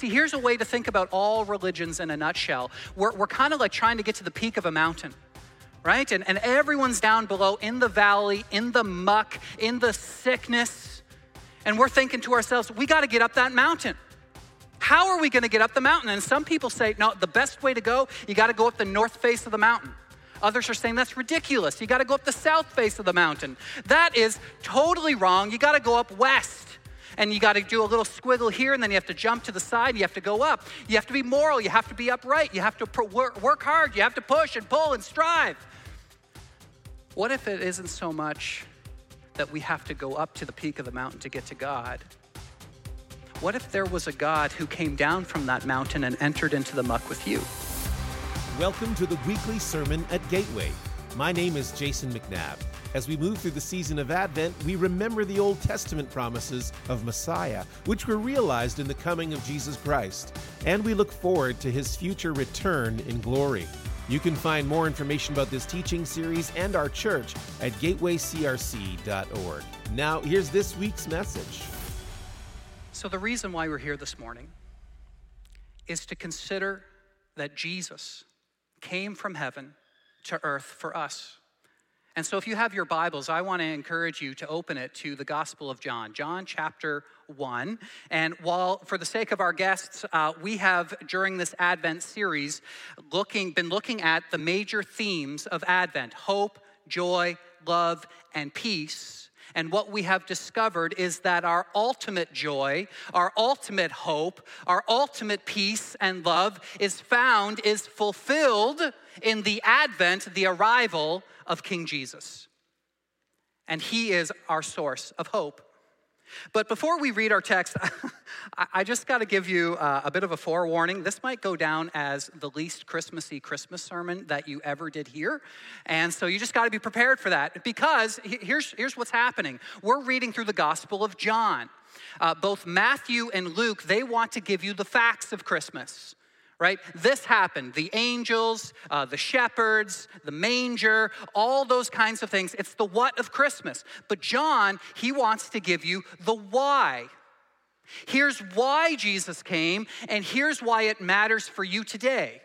See, here's a way to think about all religions in a nutshell. We're kind of like trying to get to the peak of a mountain, right? And everyone's down below in the valley, in the muck, in the sickness. And we're thinking to ourselves, we got to get up that mountain. How are we going to get up the mountain? And some people say, no, the best way to go, you got to go up the north face of the mountain. Others are saying, that's ridiculous. You got to go up the south face of the mountain. That is totally wrong. You got to go up west. And you got to do a little squiggle here, and then you have to jump to the side. You have to go up. You have to be moral. You have to be upright. You have to work hard. You have to push and pull and strive. What if it isn't so much that we have to go up to the peak of the mountain to get to God? What if there was a God who came down from that mountain and entered into the muck with you? Welcome to the weekly sermon at Gateway. My name is Jason McNabb. As we move through the season of Advent, we remember the Old Testament promises of Messiah, which were realized in the coming of Jesus Christ, and we look forward to his future return in glory. You can find more information about this teaching series and our church at gatewaycrc.org. Now, here's this week's message. So the reason why we're here this morning is to consider that Jesus came from heaven to earth for us. And so if you have your Bibles, I want to encourage you to open it to the Gospel of John, John chapter 1. And while, for the sake of our guests, we have, during this Advent series, been looking at the major themes of Advent: hope, joy, love, and peace. And what we have discovered is that our ultimate joy, our ultimate hope, our ultimate peace and love is fulfilled in the advent, the arrival of King Jesus. And he is our source of hope. But before we read our text, I just got to give you a bit of a forewarning. This might go down as the least Christmassy Christmas sermon that you ever did hear. And so you just got to be prepared for that, because here's what's happening. We're reading through the Gospel of John. Both Matthew and Luke, they want to give you the facts of Christmas. Right? This happened. The angels, the shepherds, the manger, all those kinds of things. It's the what of Christmas. But John, he wants to give you the why. Here's why Jesus came, and here's why it matters for you today.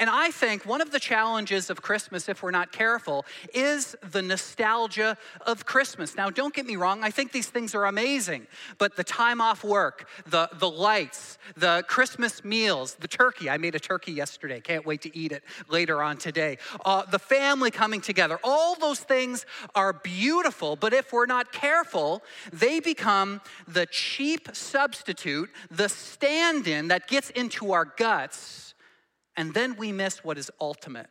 And I think one of the challenges of Christmas, if we're not careful, is the nostalgia of Christmas. Now, don't get me wrong. I think these things are amazing. But the time off work, the lights, the Christmas meals, the turkey. I made a turkey yesterday. Can't wait to eat it later on today. The family coming together. All those things are beautiful. But if we're not careful, they become the cheap substitute, the stand-in that gets into our guts. And then we miss what is ultimate.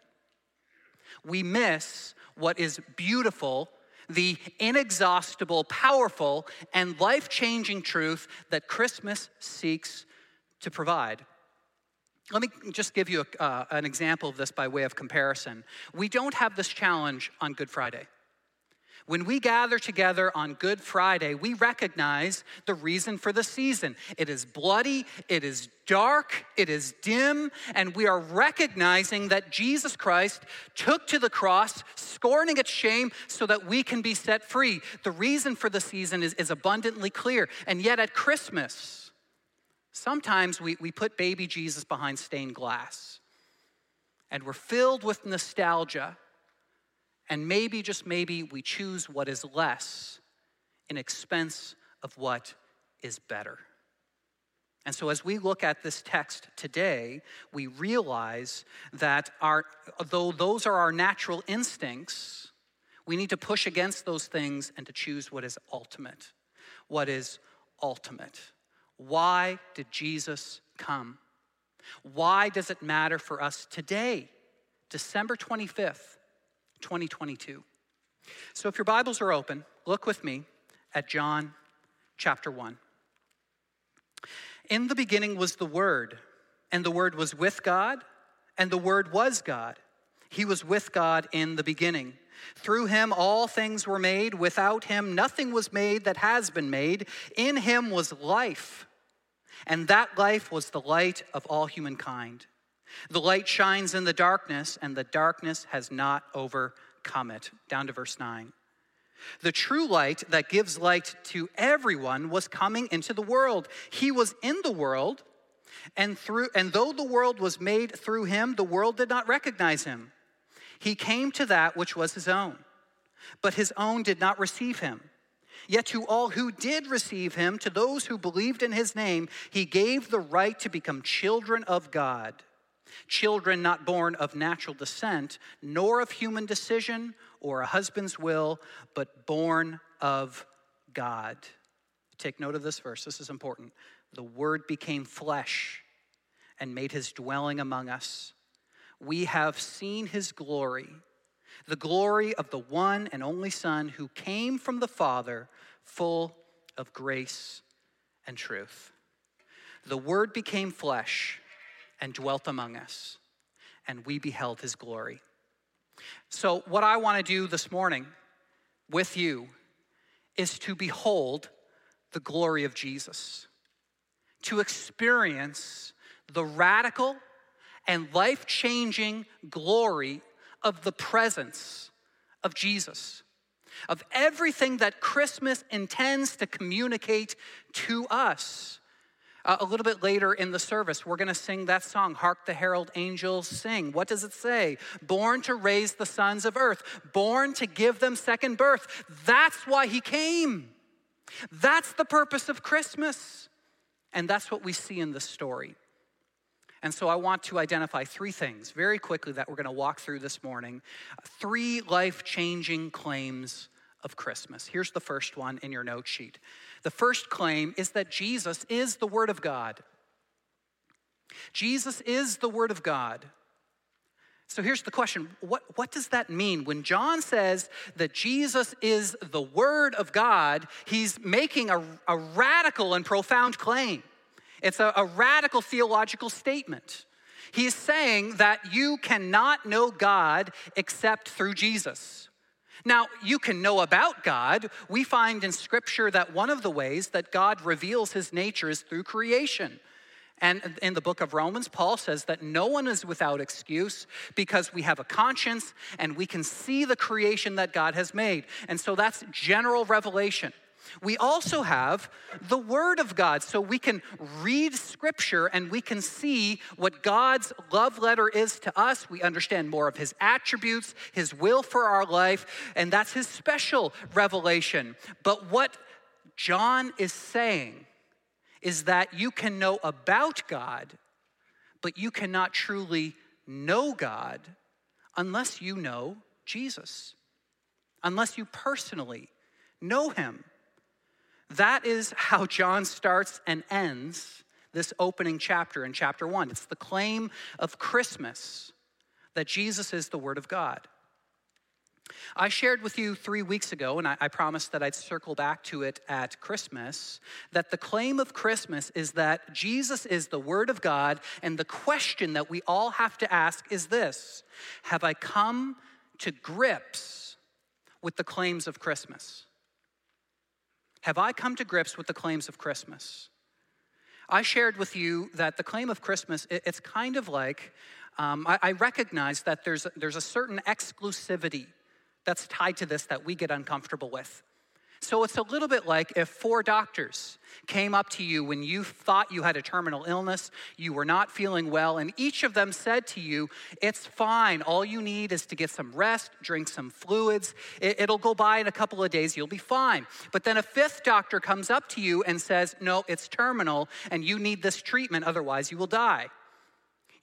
We miss what is beautiful, the inexhaustible, powerful, and life-changing truth that Christmas seeks to provide. Let me just give you an example of this by way of comparison. We don't have this challenge on Good Friday. When we gather together on Good Friday, we recognize the reason for the season. It is bloody, it is dark, it is dim, and we are recognizing that Jesus Christ took to the cross, scorning its shame, so that we can be set free. The reason for the season is abundantly clear. And yet at Christmas, sometimes we put baby Jesus behind stained glass, and we're filled with nostalgia. And maybe, just maybe, we choose what is less in expense of what is better. And so as we look at this text today, we realize that though those are our natural instincts, we need to push against those things and to choose what is ultimate. What is ultimate? Why did Jesus come? Why does it matter for us today, December 25th, 2022. So if your Bibles are open, look with me at John chapter 1. In the beginning was the Word, and the Word was with God, and the Word was God. He was with God in the beginning. Through him all things were made. Without him nothing was made that has been made. In him was life, and that life was the light of all humankind. The light shines in the darkness, and the darkness has not overcome it. Down to verse 9. The true light that gives light to everyone was coming into the world. He was in the world, And though the world was made through him, the world did not recognize him. He came to that which was his own, but his own did not receive him. Yet to all who did receive him, to those who believed in his name, he gave the right to become children of God. Children not born of natural descent, nor of human decision or a husband's will, but born of God. Take note of this verse. This is important. The Word became flesh and made his dwelling among us. We have seen his glory, the glory of the one and only Son who came from the Father, full of grace and truth. The Word became flesh and dwelt among us, and we beheld his glory. So what I want to do this morning with you is to behold the glory of Jesus, to experience the radical and life-changing glory of the presence of Jesus, of everything that Christmas intends to communicate to us. A little bit later in the service, we're going to sing that song, Hark the Herald Angels Sing. What does it say? Born to raise the sons of earth, born to give them second birth. That's why he came. That's the purpose of Christmas. And that's what we see in this story. And so I want to identify three things very quickly that we're going to walk through this morning. Three life-changing claims of Christmas. Here's the first one in your note sheet. The first claim is that Jesus is the Word of God. Jesus is the Word of God. So here's the question. What does that mean? When John says that Jesus is the Word of God, he's making a radical and profound claim. It's a radical theological statement. He's saying that you cannot know God except through Jesus. Now, you can know about God. We find in Scripture that one of the ways that God reveals his nature is through creation. And in the book of Romans, Paul says that no one is without excuse because we have a conscience and we can see the creation that God has made. And so that's general revelation. We also have the Word of God, so we can read Scripture and we can see what God's love letter is to us. We understand more of his attributes, his will for our life, and that's his special revelation. But what John is saying is that you can know about God, but you cannot truly know God unless you know Jesus, unless you personally know him. That is how John starts and ends this opening chapter in chapter 1. It's the claim of Christmas that Jesus is the Word of God. I shared with you 3 weeks ago, and I promised that I'd circle back to it at Christmas, that the claim of Christmas is that Jesus is the Word of God, and the question that we all have to ask is this: have I come to grips with the claims of Christmas? Have I come to grips with the claims of Christmas? I shared with you that the claim of Christmas, it's kind of like, I recognize that there's a certain exclusivity that's tied to this that we get uncomfortable with. So it's a little bit like if 4 doctors came up to you when you thought you had a terminal illness, you were not feeling well, and each of them said to you, it's fine, all you need is to get some rest, drink some fluids, it'll go by in a couple of days, you'll be fine. But then a 5th doctor comes up to you and says, no, it's terminal, and you need this treatment, otherwise you will die.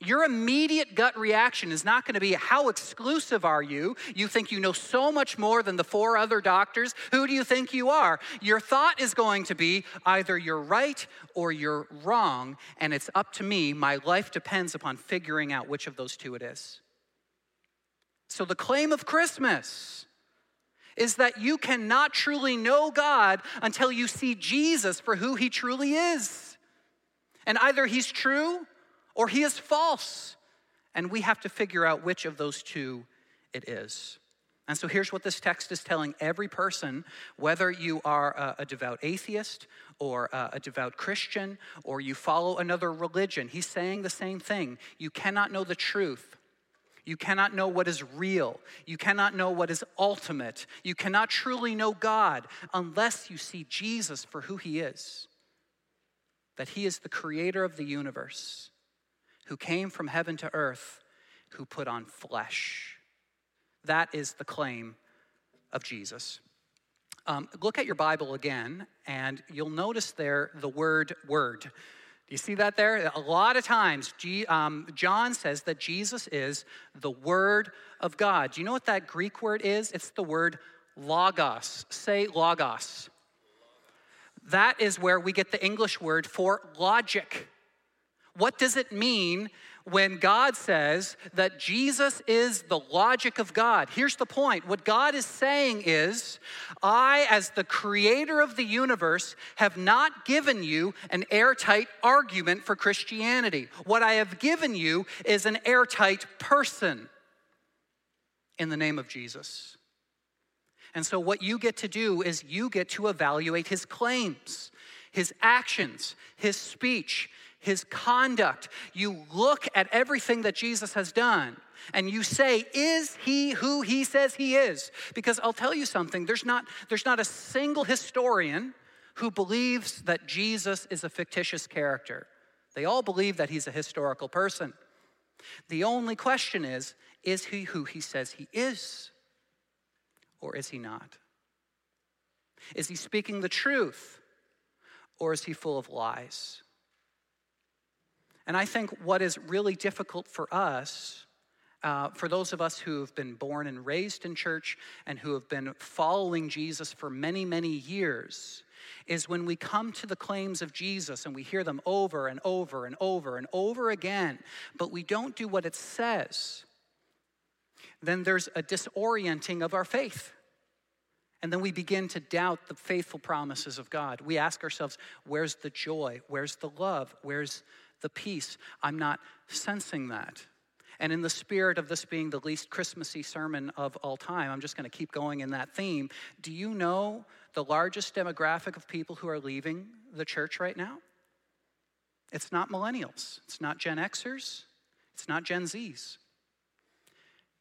Your immediate gut reaction is not going to be, how exclusive are you? You think you know so much more than the 4 other doctors. Who do you think you are? Your thought is going to be, either you're right or you're wrong, and it's up to me. My life depends upon figuring out which of those two it is. So the claim of Christmas is that you cannot truly know God until you see Jesus for who he truly is. And either he's true or he is false, and we have to figure out which of those two it is. And so here's what this text is telling every person, whether you are a devout atheist or a devout Christian or you follow another religion. He's saying the same thing. You cannot know the truth. You cannot know what is real. You cannot know what is ultimate. You cannot truly know God unless you see Jesus for who he is. that he is the creator of the universe, who came from heaven to earth, who put on flesh. That is the claim of Jesus. Look at your Bible again, and you'll notice there the word. Do you see that there? A lot of times, John says that Jesus is the Word of God. Do you know what that Greek word is? It's the word logos. Say logos. That is where we get the English word for logic. What does it mean when God says that Jesus is the logic of God? Here's the point. What God is saying is, I, as the creator of the universe, have not given you an airtight argument for Christianity. What I have given you is an airtight person in the name of Jesus. And so what you get to do is you get to evaluate his claims, his actions, his speech, his conduct. You look at everything that Jesus has done and you say, is he who he says he is? Because I'll tell you something, there's not a single historian who believes that Jesus is a fictitious character. They all believe that he's a historical person. The only question is he who he says he is? Or is he not? Is he speaking the truth? Or is he full of lies? And I think what is really difficult for us, for those of us who have been born and raised in church and who have been following Jesus for many, many years, is when we come to the claims of Jesus and we hear them over and over and over and over again, but we don't do what it says, then there's a disorienting of our faith. And then we begin to doubt the faithful promises of God. We ask ourselves, where's the joy? Where's the love? Where's the peace? I'm not sensing that. And in the spirit of this being the least Christmassy sermon of all time, I'm just going to keep going in that theme. Do you know the largest demographic of people who are leaving the church right now? It's not millennials. It's not Gen Xers. It's not Gen Zs.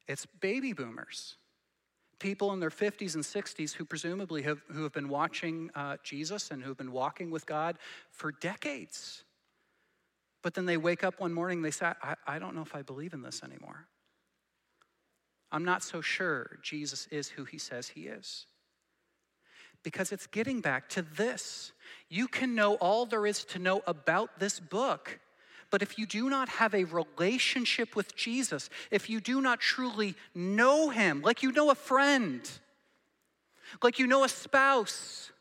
It's baby boomers. People in their 50s and 60s who presumably who have been watching Jesus and who've been walking with God for decades. But then they wake up one morning, they say, I don't know if I believe in this anymore. I'm not so sure Jesus is who he says he is. Because it's getting back to this. You can know all there is to know about this book, but if you do not have a relationship with Jesus, if you do not truly know him, like you know a friend, like you know a spouse,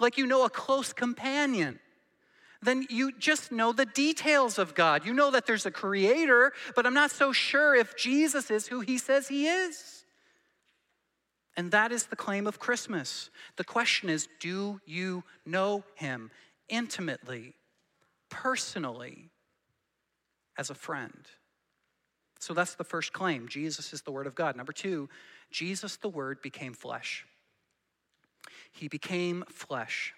like you know a close companion, then you just know the details of God. You know that there's a creator, but I'm not so sure if Jesus is who he says he is. And that is the claim of Christmas. The question is, do you know him intimately, personally, as a friend? So that's the first claim. Jesus is the Word of God. Number two, Jesus the Word became flesh. He became flesh.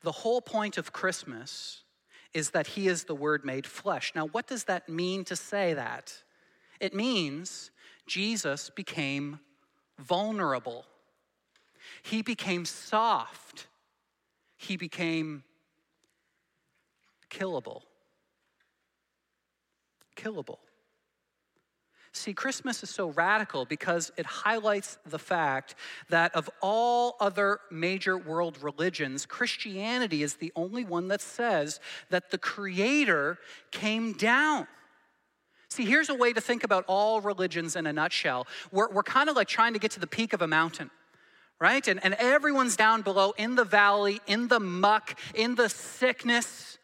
The whole point of Christmas is that he is the Word made flesh. Now, what does that mean to say that? It means Jesus became vulnerable. He became soft. He became killable. Killable. See, Christmas is so radical because it highlights the fact that of all other major world religions, Christianity is the only one that says that the Creator came down. See, here's a way to think about all religions in a nutshell. We're kind of like trying to get to the peak of a mountain, right? And everyone's down below in the valley, in the muck, in the sickness.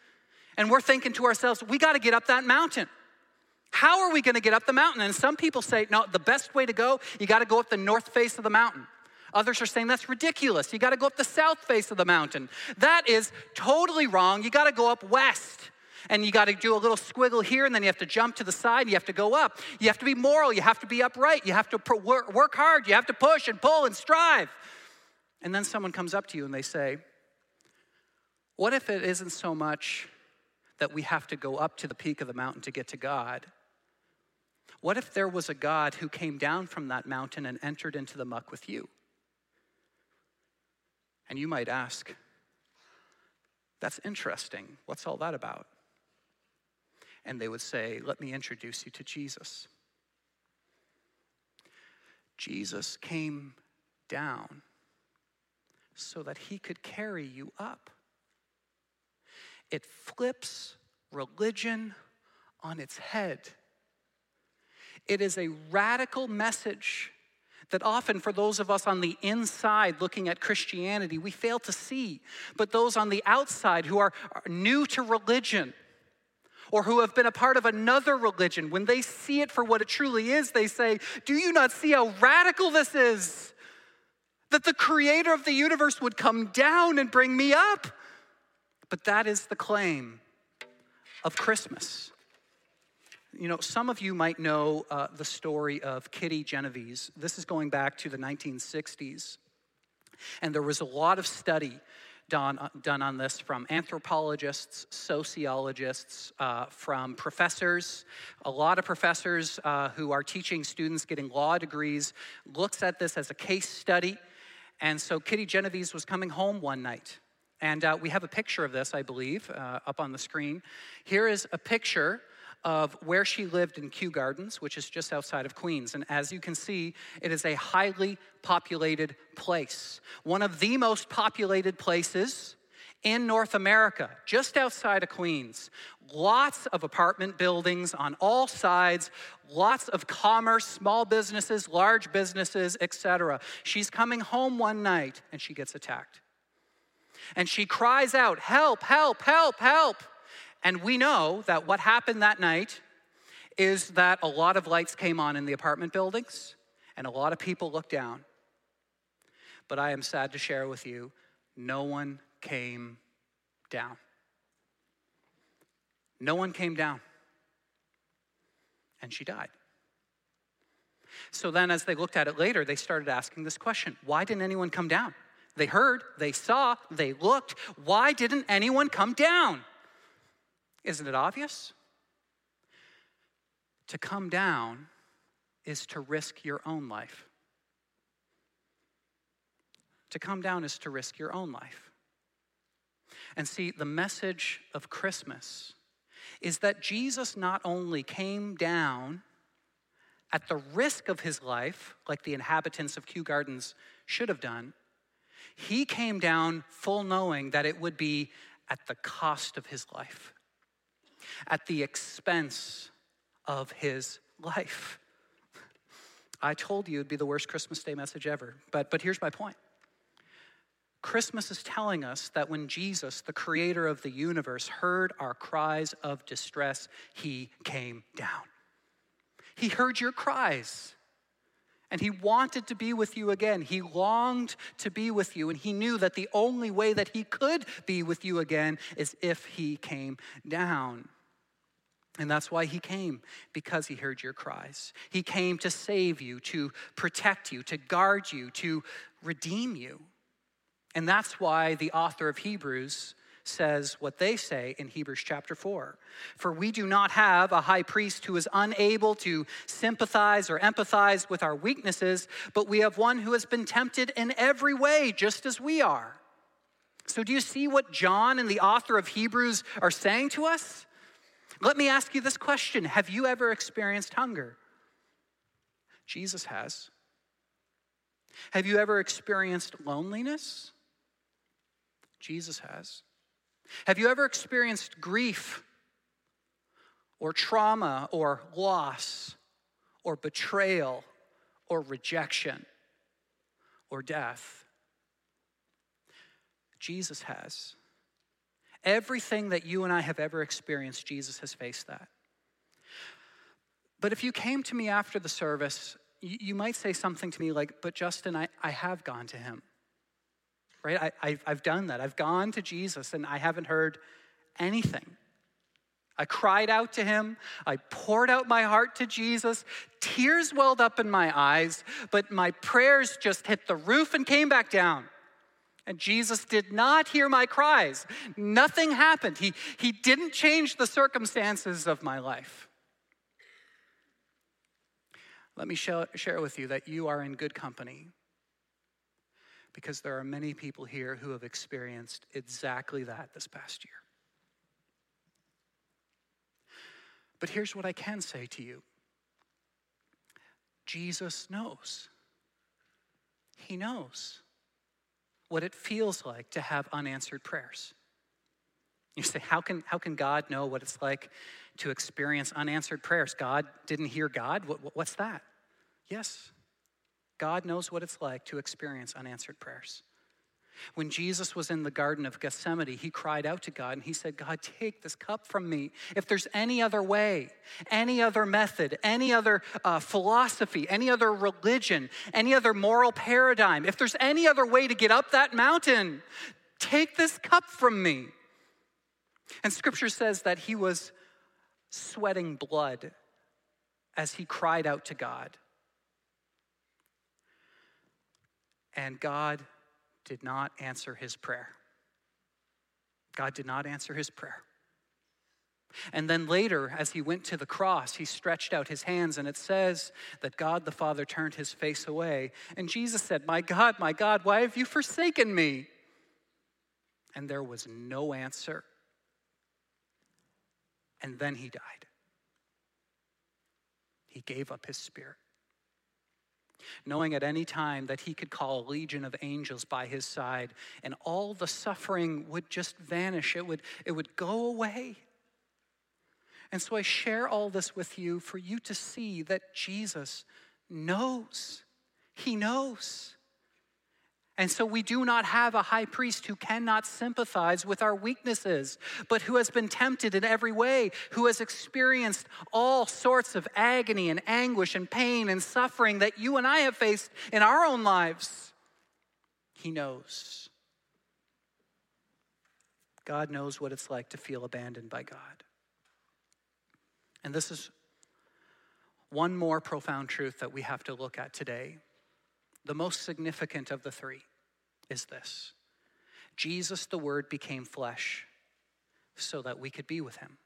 And we're thinking to ourselves, we got to get up that mountain. How are we going to get up the mountain? And some people say, no, the best way to go, you got to go up the north face of the mountain. Others are saying, that's ridiculous. You got to go up the south face of the mountain. That is totally wrong. You got to go up west. And you got to do a little squiggle here, and then you have to jump to the side. You have to go up. You have to be moral. You have to be upright. You have to work hard. You have to push and pull and strive. And then someone comes up to you and they say, what if it isn't so much that we have to go up to the peak of the mountain to get to God? What if there was a God who came down from that mountain and entered into the muck with you? And you might ask, That's interesting. What's all that about? And they would say, let me introduce you to Jesus. Jesus came down so that he could carry you up. It flips religion on its head. It is a radical message that often for those of us on the inside looking at Christianity, we fail to see. But those on the outside who are new to religion or who have been a part of another religion, when they see it for what it truly is, they say, do you not see how radical this is? That the creator of the universe would come down and bring me up. But that is the claim of Christmas. You know, some of you might know the story of Kitty Genovese. This is going back to the 1960s. And there was a lot of study done on this from anthropologists, sociologists, from professors. A lot of professors who are teaching students getting law degrees looks at this as a case study. And so Kitty Genovese was coming home one night. And we have a picture of this, I believe, up on the screen. Here is a picture of where she lived in Kew Gardens, which is just outside of Queens. And as you can see, it is a highly populated place. One of the most populated places in North America, just outside of Queens. Lots of apartment buildings on all sides, lots of commerce, small businesses, large businesses, etc. She's coming home one night and she gets attacked. And she cries out, help, help, help, help. And we know that what happened that night is that a lot of lights came on in the apartment buildings and a lot of people looked down. But I am sad to share with you, no one came down. No one came down. And she died. So then as they looked at it later, they started asking this question, why didn't anyone come down? They heard, they saw, they looked. Why didn't anyone come down? Isn't it obvious? To come down is to risk your own life. To come down is to risk your own life. And see, the message of Christmas is that Jesus not only came down at the risk of his life, like the inhabitants of Kew Gardens should have done, he came down full knowing that it would be at the cost of his life. At the expense of his life. I told you it'd be the worst Christmas Day message ever, but here's my point. Christmas is telling us that when Jesus, the creator of the universe, heard our cries of distress, he came down. He heard your cries. And he wanted to be with you again. He longed to be with you. And he knew that the only way that he could be with you again is if he came down. And that's why he came, because he heard your cries. He came to save you, to protect you, to guard you, to redeem you. And that's why the author of Hebrews says what they say in Hebrews chapter 4. For we do not have a high priest who is unable to sympathize or empathize with our weaknesses, but we have one who has been tempted in every way, just as we are. So do you see what John and the author of Hebrews are saying to us? Let me ask you this question. Have you ever experienced hunger? Jesus has. Have you ever experienced loneliness? Jesus has. Have you ever experienced grief or trauma or loss or betrayal or rejection or death? Jesus has. Everything that you and I have ever experienced, Jesus has faced that. But if you came to me after the service, you might say something to me like, but Justin, I have gone to him. Right? I've done that. I've gone to Jesus and I haven't heard anything. I cried out to him. I poured out my heart to Jesus. Tears welled up in my eyes, but my prayers just hit the roof and came back down. And Jesus did not hear my cries. Nothing happened. He didn't change the circumstances of my life. Let me share with you that you are in good company. because there are many people here who have experienced exactly that this past year. But here's what I can say to you. Jesus knows. He knows what it feels like to have unanswered prayers. You say, how can God know what it's like to experience unanswered prayers? God didn't hear God? What's that? Yes, God knows what it's like to experience unanswered prayers. When Jesus was in the Garden of Gethsemane, he cried out to God and he said, God, take this cup from me. If there's any other way, any other method, any other philosophy, any other religion, any other moral paradigm, if there's any other way to get up that mountain, take this cup from me. And scripture says that he was sweating blood as he cried out to God. And God did not answer his prayer. God did not answer his prayer. And then later, as he went to the cross, he stretched out his hands, and it says that God the Father turned his face away. And Jesus said, my God, why have you forsaken me? And there was no answer. And then he died. He gave up his spirit, knowing at any time that he could call a legion of angels by his side, and all the suffering would just vanish. It would go away. And so I share all this with you for you to see that Jesus knows. He knows. And so we do not have a high priest who cannot sympathize with our weaknesses, but who has been tempted in every way, who has experienced all sorts of agony and anguish and pain and suffering that you and I have faced in our own lives. He knows. God knows what it's like to feel abandoned by God. And this is one more profound truth that we have to look at today. The most significant of the three is this. Jesus, the Word, became flesh so that we could be with him.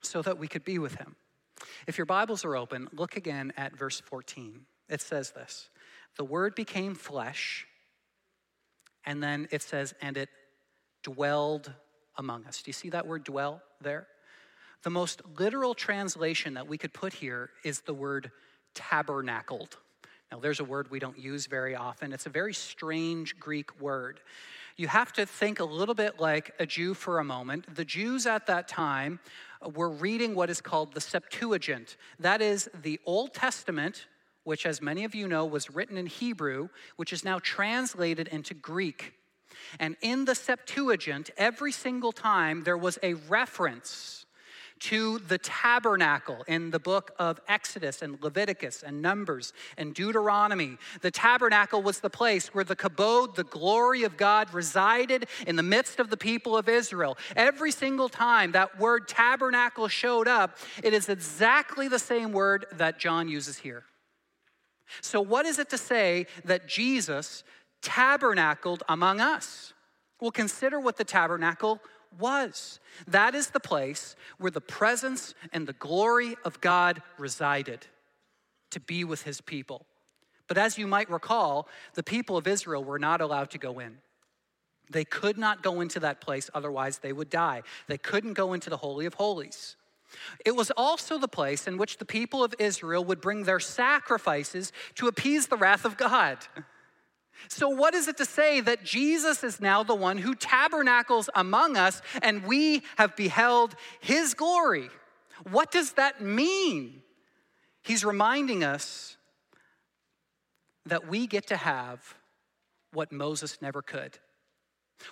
So that we could be with him. If your Bibles are open, look again at verse 14. It says this. The Word became flesh, and then it says, and it dwelled among us. Do you see that word dwell there? The most literal translation that we could put here is the word tabernacled. Now, there's a word we don't use very often. It's a very strange Greek word. You have to think a little bit like a Jew for a moment. The Jews at that time were reading what is called the Septuagint. That is the Old Testament, which, as many of you know, was written in Hebrew, which is now translated into Greek. And in the Septuagint, every single time there was a reference to the tabernacle in the book of Exodus and Leviticus and Numbers and Deuteronomy. The tabernacle was the place where the kabod, the glory of God, resided in the midst of the people of Israel. Every single time that word tabernacle showed up, it is exactly the same word that John uses here. So what is it to say that Jesus tabernacled among us? Well, consider what the tabernacle was. That is the place where the presence and the glory of God resided, to be with his people. But as you might recall, the people of Israel were not allowed to go in. They could not go into that place, otherwise they would die. They couldn't go into the Holy of Holies. It was also the place in which the people of Israel would bring their sacrifices to appease the wrath of God. So what is it to say that Jesus is now the one who tabernacles among us and we have beheld his glory? What does that mean? He's reminding us that we get to have what Moses never could,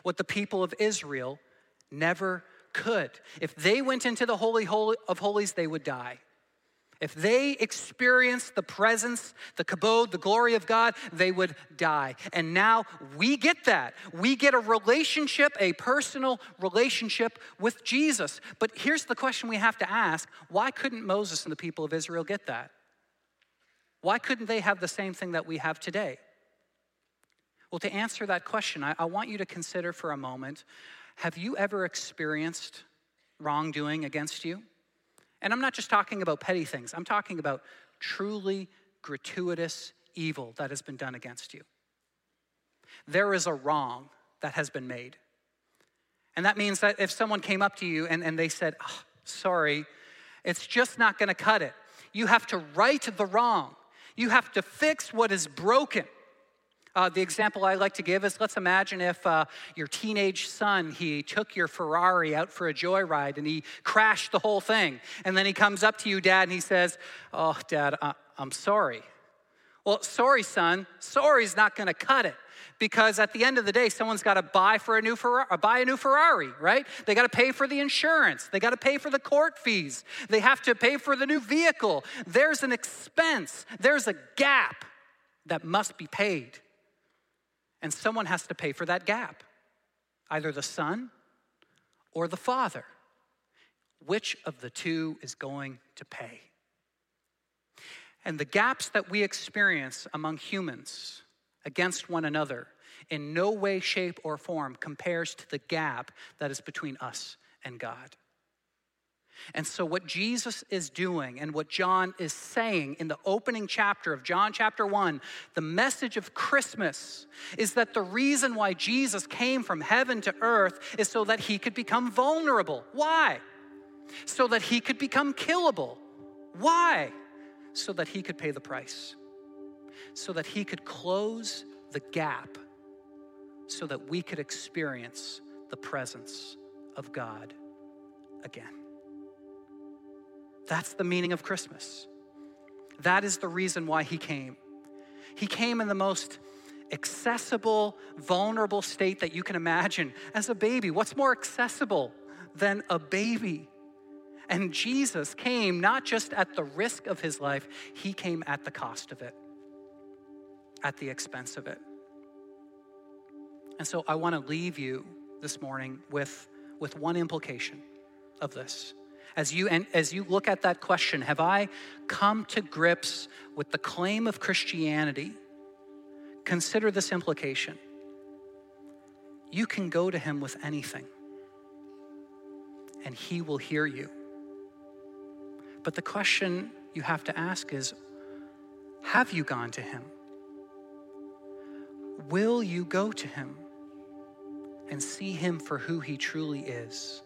what the people of Israel never could. If they went into the Holy of Holies, they would die. If they experienced the presence, the kabod, the glory of God, they would die. And now we get that. We get a relationship, a personal relationship with Jesus. But here's the question we have to ask. Why couldn't Moses and the people of Israel get that? Why couldn't they have the same thing that we have today? Well, to answer that question, I want you to consider for a moment, have you ever experienced wrongdoing against you? And I'm not just talking about petty things. I'm talking about truly gratuitous evil that has been done against you. there is a wrong that has been made. And that means that if someone came up to you and they said, oh, sorry, it's just not going to cut it. You have to right the wrong. You have to fix what is broken. The example I like to give is, let's imagine if your teenage son, he took your Ferrari out for a joyride and he crashed the whole thing. And then he comes up to you, Dad, and he says, oh, Dad, I'm sorry. Well, sorry, son, sorry's not going to cut it. Because at the end of the day, someone's got to buy a new Ferrari, right? They got to pay for the insurance. They got to pay for the court fees. They have to pay for the new vehicle. There's an expense. There's a gap that must be paid. And someone has to pay for that gap, either the son or the father. Which of the two is going to pay? And the gaps that we experience among humans against one another in no way, shape, or form compares to the gap that is between us and God. And so what Jesus is doing and what John is saying in the opening chapter of John chapter 1, the message of Christmas is that the reason why Jesus came from heaven to earth is so that he could become vulnerable. Why? So that he could become killable. Why? So that he could pay the price. So that he could close the gap, so that we could experience the presence of God again. That's the meaning of Christmas. That is the reason why he came. He came in the most accessible, vulnerable state that you can imagine, as a baby. What's more accessible than a baby? And Jesus came not just at the risk of his life, he came at the cost of it, at the expense of it. And so I want to leave you this morning with one implication of this. As you look at that question, have I come to grips with the claim of Christianity? Consider this implication. You can go to him with anything, and he will hear you. But the question you have to ask is, have you gone to him? Will you go to him and see him for who he truly is?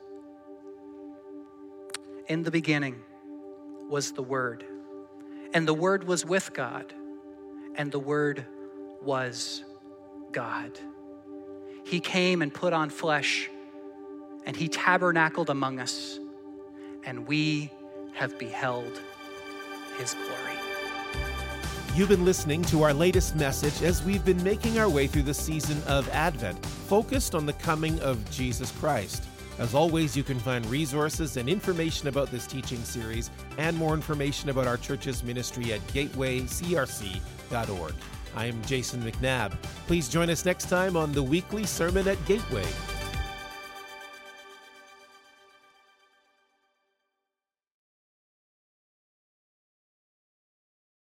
In the beginning was the Word, and the Word was with God, and the Word was God. He came and put on flesh, and he tabernacled among us, and we have beheld his glory. You've been listening to our latest message as we've been making our way through the season of Advent, focused on the coming of Jesus Christ. As always, you can find resources and information about this teaching series and more information about our church's ministry at gatewaycrc.org. I am Jason McNabb. Please join us next time on the weekly sermon at Gateway.